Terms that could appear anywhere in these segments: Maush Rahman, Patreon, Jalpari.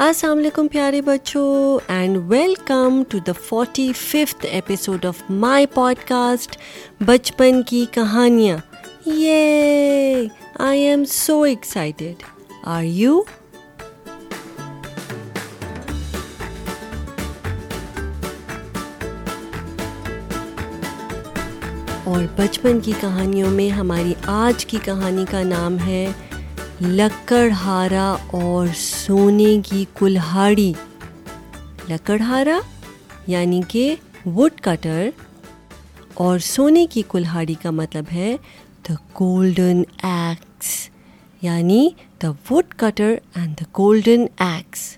السلام علیکم پیارے بچوں and welcome to the 45th episode of my podcast بچپن کی کہانیاں. Yay I am so excited, are you? اور بچپن کی کہانیوں میں ہماری آج کی کہانی کا نام ہے لکڑہارا اور سونے کی کلہاڑی. لکڑہارا یعنی کہ وڈ کٹر، اور سونے کی کلہاڑی کا مطلب ہے دا گولڈن ایکس، یعنی the would cutter and the golden axe.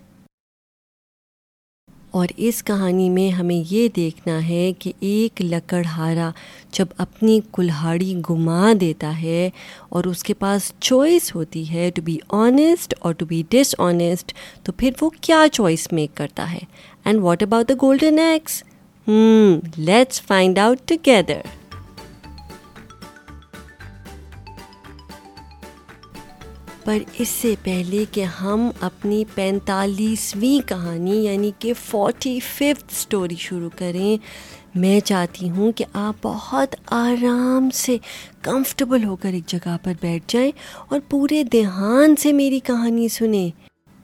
اور اس کہانی میں ہمیں یہ دیکھنا ہے کہ ایک لکڑہارا جب اپنی کلہاڑی گما دیتا ہے اور اس کے پاس چوائس ہوتی ہے ٹو بی آنیسٹ اور ٹو بی ڈس آنیسٹ، تو پھر وہ کیا چوائس میک کرتا ہے؟ And what about the golden axe? Let's find out together. پر اس سے پہلے کہ ہم اپنی 45ویں کہانی یعنی کہ 45th اسٹوری شروع کریں، میں چاہتی ہوں کہ آپ بہت آرام سے کمفرٹیبل ہو کر ایک جگہ پر بیٹھ جائیں اور پورے دھیان سے میری کہانی سنیں،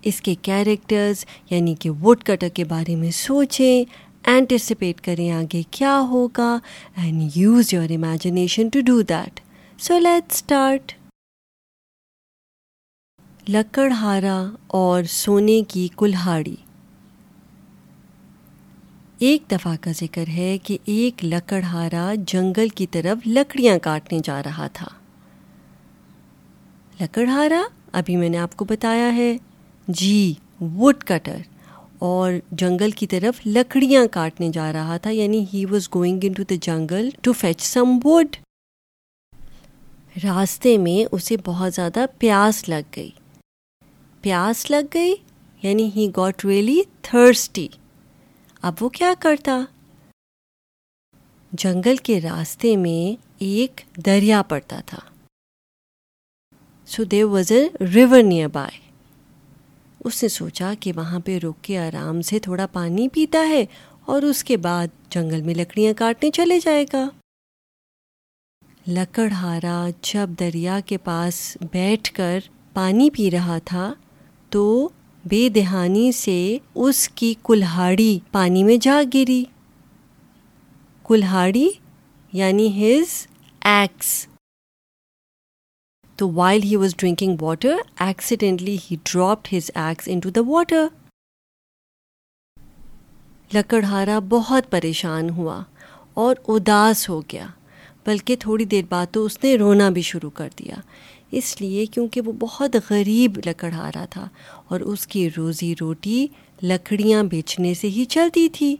اس کے کیریکٹرز یعنی کہ ووڈ کٹر کے بارے میں سوچیں، اینٹیسپیٹ کریں آگے کیا ہوگا، and use your imagination to do that. So let's start. لکڑہارا اور سونے کی کلہاڑی. ایک دفعہ کا ذکر ہے کہ ایک لکڑہارا جنگل کی طرف لکڑیاں کاٹنے جا رہا تھا. لکڑہارا ابھی میں نے آپ کو بتایا ہے، جی ووڈ کٹر، اور جنگل کی طرف لکڑیاں کاٹنے جا رہا تھا، یعنی he was going into the jungle to fetch some would. راستے میں اسے بہت زیادہ پیاس لگ گئی. پیاس لگ گئی یعنی ہی گاٹ ریئلی تھرسٹی. اب وہ کیا کرتا؟ جنگل کے راستے میں ایک دریا پڑتا تھا. So there was a river nearby. اس نے سوچا کہ وہاں پہ رک کے آرام سے تھوڑا پانی پیتا ہے اور اس کے بعد جنگل میں لکڑیاں کاٹنے چلے جائے گا. لکڑہارا جب دریا کے پاس بیٹھ کر پانی پی رہا تھا تو بے دہانی سے اس کی کلہاڑی پانی میں جا گری. کلہاڑی یعنی ہز ایکس. تو while he was drinking water accidentally he dropped his axe into the water. لکڑہارا بہت پریشان ہوا اور اداس ہو گیا، بلکہ تھوڑی دیر بعد تو اس نے رونا بھی شروع کر دیا، اس لیے کیونکہ وہ بہت غریب لکڑہارا تھا اور اس کی روزی روٹی لکڑیاں بیچنے سے ہی چلتی تھی،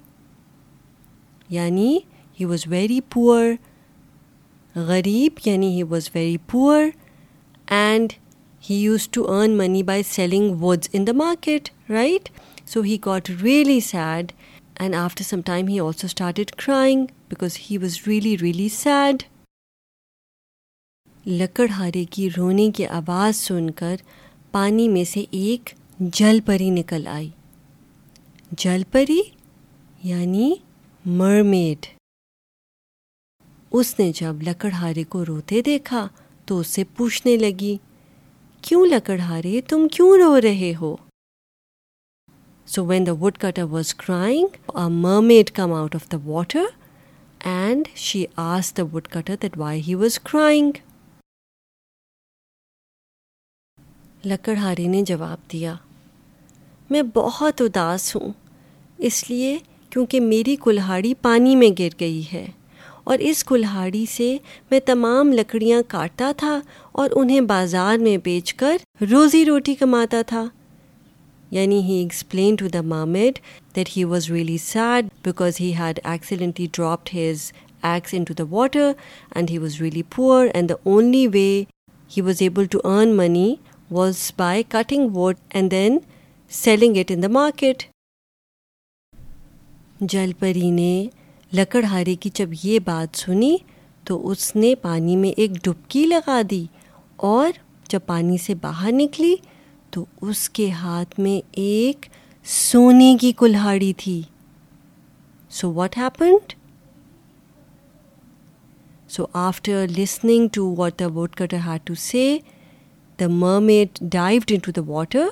یعنی ہی واز ویری پور. غریب یعنی he was very poor and he use to earn money by selling woods in the market, right? So he got really sad and after some time he also started crying because he was really sad. لکڑہارے کی رونے کی آواز سن کر پانی میں سے ایک جلپری نکل آئی. جلپری یعنی مرمیڈ. اس نے جب لکڑہارے کو روتے دیکھا تو اس سے پوچھنے لگی، کیوں لکڑہارے، تم کیوں رو رہے ہو؟ So when the woodcutter was crying, a mermaid came out of the water and she asked the woodcutter that why he was crying. لکڑہارے نے جواب دیا، میں بہت اداس ہوں اس لیے کیونکہ میری کلہاڑی پانی میں گر گئی ہے، اور اس کلہاڑی سے میں تمام لکڑیاں کاٹتا تھا اور انہیں بازار میں بیچ کر روزی روٹی کماتا تھا. Yani he explained to the mermaid that he was really sad because he had accidentally dropped his axe into the water and he was really poor and the only way he was able to earn money was by cutting wood and then selling it in the market. جلپری نے لکڑہارے کی جب یہ بات سنی تو اس نے پانی میں ایک ڈبکی لگا دی، اور جب پانی سے باہر نکلی تو اس کے ہاتھ میں ایک سونے کی کلہاڑی تھی. So what happened? So after listening to what the woodcutter had to say, the mermaid dived into the water,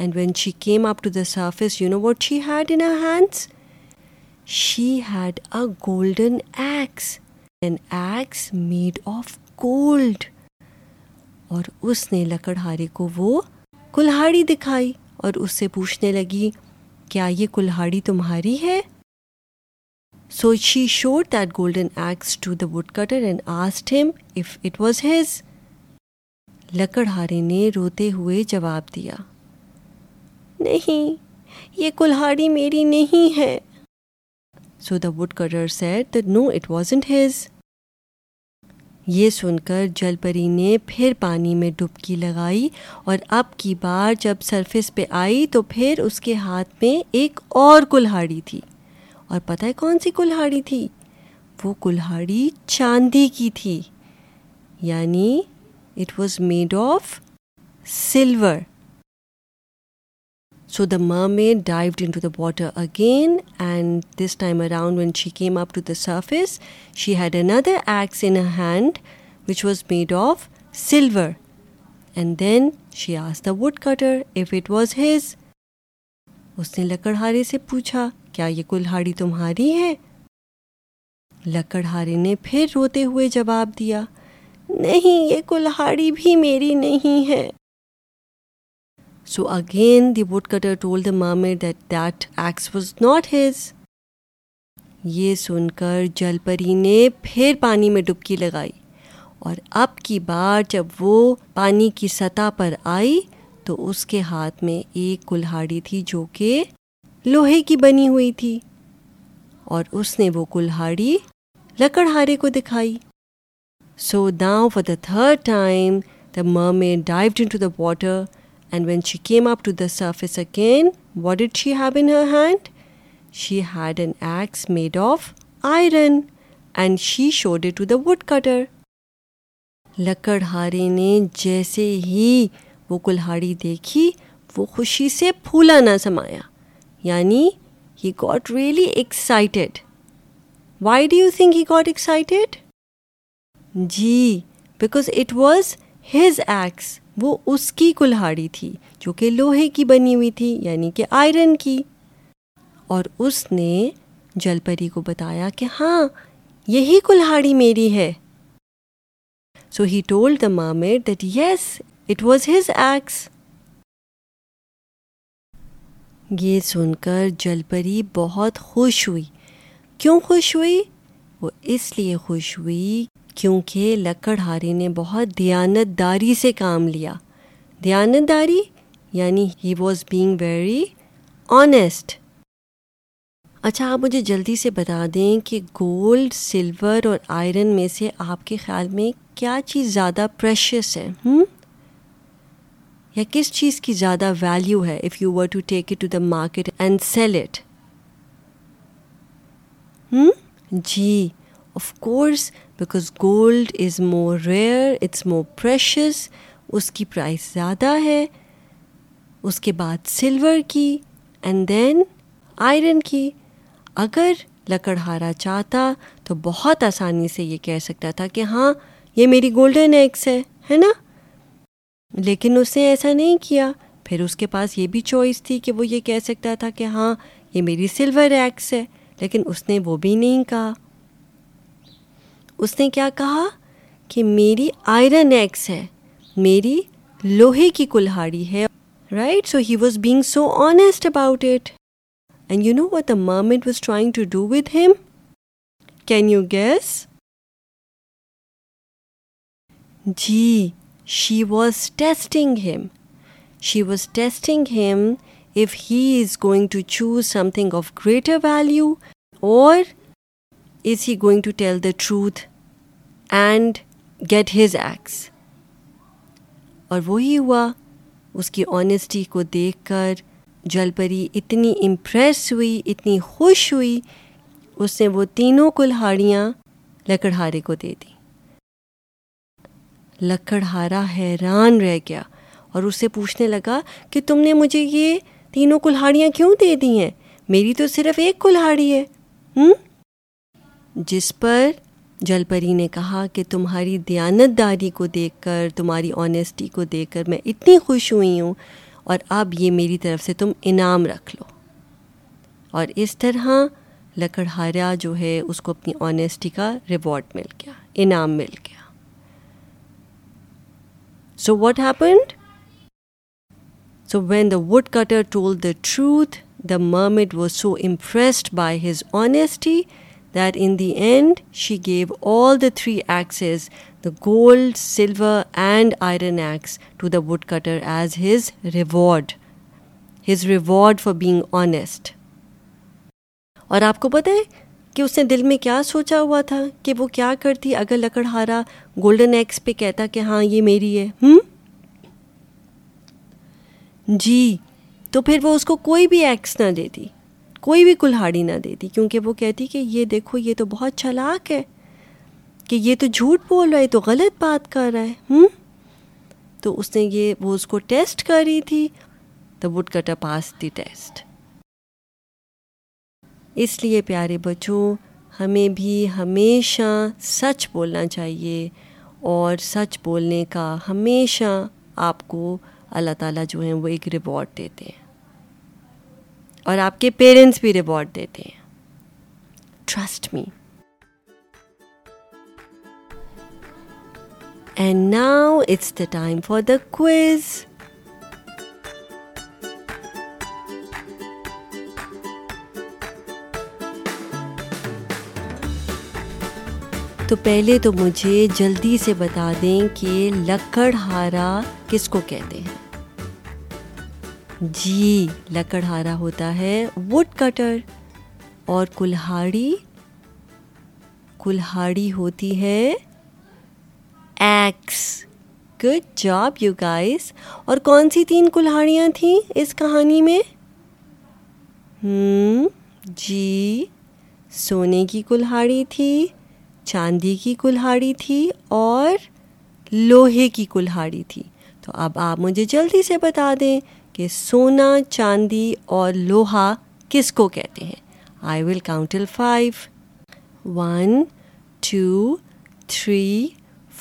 and when she came up to the surface, you know what she had in her hands? She had a golden axe, an axe made of gold. اور اس نے لکڑہارے کو وہ کلہاڑی دکھائی اور اس سے پوچھنے لگی, کیا یہ کلہاڑی تمہاری ہے؟ So she showed that golden axe to the woodcutter and asked him if it was his. لکڑہارے نے روتے ہوئے جواب دیا, نہیں, یہ کلہاڑی میری نہیں ہے. So the woodcutter said that no, it wasn't his. یہ سن کر جل پری نے پھر پانی میں ڈبکی لگائی اور اب کی بار جب سرفیس پہ آئی تو پھر اس کے ہاتھ میں ایک اور کلہاڑی تھی. اور پتہ ہے کون سی کلہاڑی تھی؟ وہ کلہاڑی چاندی کی تھی, یعنی it was made of silver. So the mermaid dived into the water again, and this time around when she came up to the surface, she had another axe in her hand which was made of silver. And then she asked the woodcutter if it was his. اس نے لکڑہارے سے پوچھا, کیا یہ کلہاڑی تمہاری ہے؟ لکڑہارے نے پھر روتے ہوئے جواب دیا, نہیں, یہ کلہاڑی بھی میری نہیں ہے. So again the woodcutter told the mermaid that that axe was not his. یہ سن کر جل پری نے پھر پانی میں ڈبکی لگائی اور اب کی بار جب وہ پانی کی سطح پر آئی تو اس کے ہاتھ میں ایک کلہاڑی تھی جو کہ لوہے کی بنی ہوئی تھی, اور اس نے وہ کلہاڑی لکڑہارے کو دکھائی. So now for the third time the mermaid dived into the water. And when she came up to the surface again, what did she have in her hand? She had an axe made of iron, and she showed it to the woodcutter. لکڑہارے نے جیسے ہی وہ کلہاڑی دیکھی وہ خوشی سے پھولا نہ سمایا, یعنی he got really excited. Why do you think he got excited? Ji, because it was his axe. وہ اس کی کلہاڑی تھی جو کہ لوہے کی بنی ہوئی تھی, یعنی کہ آئرن کی. اور اس نے جل پری کو بتایا کہ ہاں, یہی کلہاڑی میری ہے. So he told the mermaid that yes, it was his axe. یہ سن کر جل پری بہت خوش ہوئی. کیوں خوش ہوئی؟ وہ اس لیے خوش ہوئی کیونکہ لکڑہارے نے بہت دیانت داری سے کام لیا. دیانت داری یعنی he was being very honest. اچھا, آپ مجھے جلدی سے بتا دیں کہ گولڈ, سلور اور آئرن میں سے آپ کے خیال میں کیا چیز زیادہ پریشیس ہے, یا کس چیز کی زیادہ ویلیو ہے if you were to take it to the market and sell it? Ji, of course, because gold is more rare, it's more precious. اس کی پرائس زیادہ ہے. اس کے بعد سلور کی, and then آئرن کی. اگر لکڑہارا چاہتا تو بہت آسانی سے یہ کہہ سکتا تھا کہ ہاں, یہ میری گولڈن ایکس ہے نا, لیکن اس نے ایسا نہیں کیا. پھر اس کے پاس یہ بھی چوائس تھی کہ وہ یہ کہہ سکتا تھا کہ ہاں, یہ میری سلور ایکس ہے, لیکن اس نے وہ بھی نہیں کہا. اس نے کیا کہا کہ میری آئرن ایکس ہے, میری لوہے کی کلہاڑی ہے. Right, so he was being so honest about it. And you know what the mermaid was trying to do with him? Can you guess? جی, she was testing him. She was testing him if he is going to choose something of greater value, or is he going to tell the truth and get his axe. اور وہی ہوا. اس کی honesty کو دیکھ کر جل پری اتنی impress ہوئی, اتنی خوش ہوئی, اس نے وہ تینوں کلہاڑیاں لکڑہارے کو دے دی. لکڑہارا حیران رہ گیا اور اس سے پوچھنے لگا کہ تم نے مجھے یہ تینوں کلہاڑیاں کیوں دے دی ہیں؟ میری تو صرف ایک کلہاڑی ہے. جس پر جلپری نے کہا کہ تمہاری دیانت داری کو دیکھ کر، تمہاری آنیسٹی کو دیکھ کر میں اتنی خوش ہوئی ہوں، اور اب یہ میری طرف سے تم انعام رکھ لو. اور اس طرح لکڑہارا جو ہے اس کو اپنی آنیسٹی کا ریوارڈ مل گیا، انعام مل گیا. So what happened? So when the woodcutter told the truth, the mermaid was so impressed by his honesty that in the end she gave all the three axes, the gold, silver and iron axe, to the woodcutter as his reward for being honest. اور آپ کو پتہ ہے کہ اس نے دل میں کیا سوچا ہوا تھا کہ وہ کیا کرتی اگر لکڑہارا گولڈن ایکس پہ کہتا کہ ہاں یہ میری ہے. جی، تو پھر وہ اس کو کوئی بھی ایکس نہ دیتی، کوئی بھی کلہاڑی نہ دیتی، کیونکہ وہ کہتی کہ یہ دیکھو یہ تو بہت چلاک ہے، کہ یہ تو جھوٹ بول رہا ہے، تو غلط بات کر رہا ہے. تو اس نے یہ وہ اس کو ٹیسٹ کر رہی تھی. The woodcutter passed the test. اس لیے پیارے بچوں، ہمیں بھی ہمیشہ سچ بولنا چاہیے، اور سچ بولنے کا ہمیشہ آپ کو اللہ تعالیٰ جو ہیں وہ ایک ریوارڈ دیتے ہیں، اور آپ کے پیرنٹس بھی ریوارڈ دیتے ہیں. Trust me. And now it's the time for the quiz. تو پہلے تو مجھے جلدی سے بتا دیں کہ لکڑہارا کس کو کہتے ہیں. جی، لکڑہارا ہوتا ہے ووڈ کٹر، اور کلہاڑی ہوتی ہے axe. Good job you guys. اور کون سی تین کلہاڑیاں تھیں اس کہانی میں؟ جی، سونے کی کلہاڑی تھی، چاندی کی کلہاڑی تھی اور لوہے کی کلہاڑی تھی. تو اب آپ مجھے جلدی سے بتا دیں کہ سونا، چاندی اور لوہا کس کو کہتے ہیں. I will count till 5. 1 2 3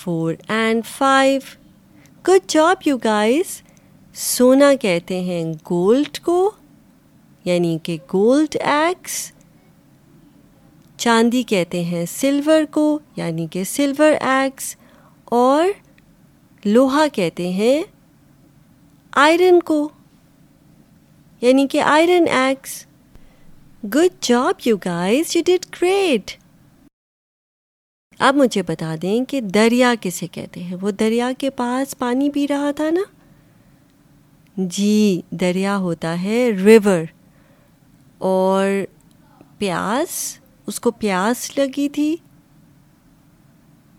4 and 5. Good job you guys. سونا کہتے ہیں گولڈ کو، یعنی کہ گولڈ ایکس. چاندی کہتے ہیں سلور کو، یعنی کہ سلور ایکس. اور لوہا کہتے ہیں آئرن کو، یعنی کہ iron axe. Good job you guys, you did great. اب مجھے بتا دیں کہ دریا کسے کہتے ہیں. وہ دریا کے پاس پانی پی رہا تھا نا. جی، دریا ہوتا ہے ریور، اور پیاس، اس کو پیاس لگی تھی،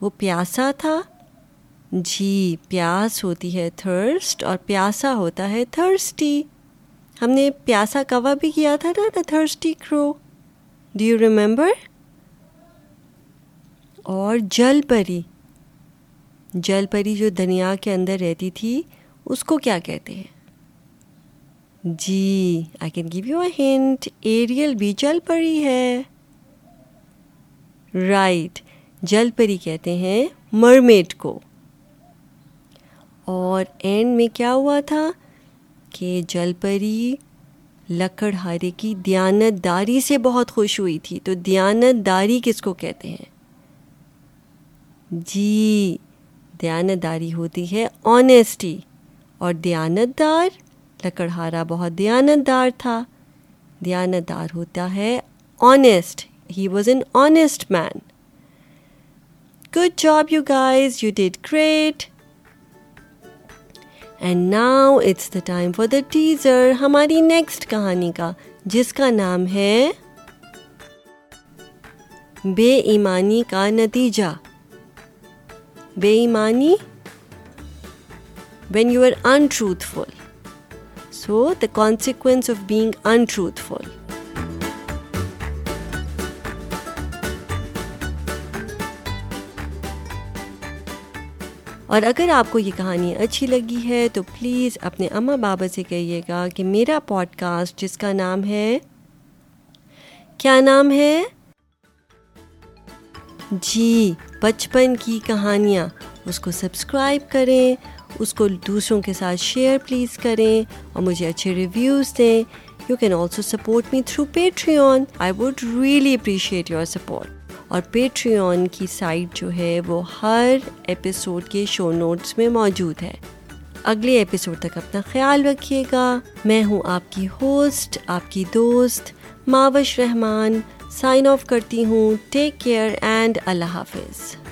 وہ پیاسا تھا. جی، پیاس ہوتی ہے تھرسٹ، اور پیاسا ہوتا ہے تھرسٹی. ہم نے پیاسا کوا بھی کیا تھا نا، the thirsty crow, do you remember. اور جلپری جو دنیا کے اندر رہتی تھی، اس کو کیا کہتے ہیں؟ جی، I can give you a hint, Ariel بھی جلپری ہے. رائٹ. جلپری کہتے ہیں مرمیڈ کو. اور اینڈ میں کیا ہوا تھا کہ جلپری لکڑہارے کی دیانت داری سے بہت خوش ہوئی تھی. تو دیانت داری کس کو کہتے ہیں؟ جی، دیانت داری ہوتی ہے آنیسٹی. اور دیانت دار، لکڑہارا بہت دیانت دار تھا، دیانت دار ہوتا ہے honest. He was an honest man. Good job you guys, you did great. And now it's the time for the teaser, ہماری next کہانی کا، جس کا نام ہے بے ایمانی کا نتیجہ. بے ایمانی when you are untruthful. So the consequence of being untruthful. اور اگر آپ کو یہ کہانی اچھی لگی ہے تو پلیز اپنے اماں بابا سے کہیے گا کہ میرا پوڈ کاسٹ جس کا نام ہے، کیا نام ہے جی، بچپن کی کہانیاں، اس کو سبسکرائب کریں، اس کو دوسروں کے ساتھ شیئر پلیز کریں اور مجھے اچھے ریویوز دیں. You can also support me through Patreon. I would really appreciate your support. اور پیٹریون کی سائٹ جو ہے وہ ہر ایپیسوڈ کے شو نوٹس میں موجود ہے. اگلے ایپیسوڈ تک اپنا خیال رکھیے گا. میں ہوں آپ کی ہوسٹ، آپ کی دوست ماوش رحمان. سائن آف کرتی ہوں. ٹیک کیئر اینڈ اللہ حافظ.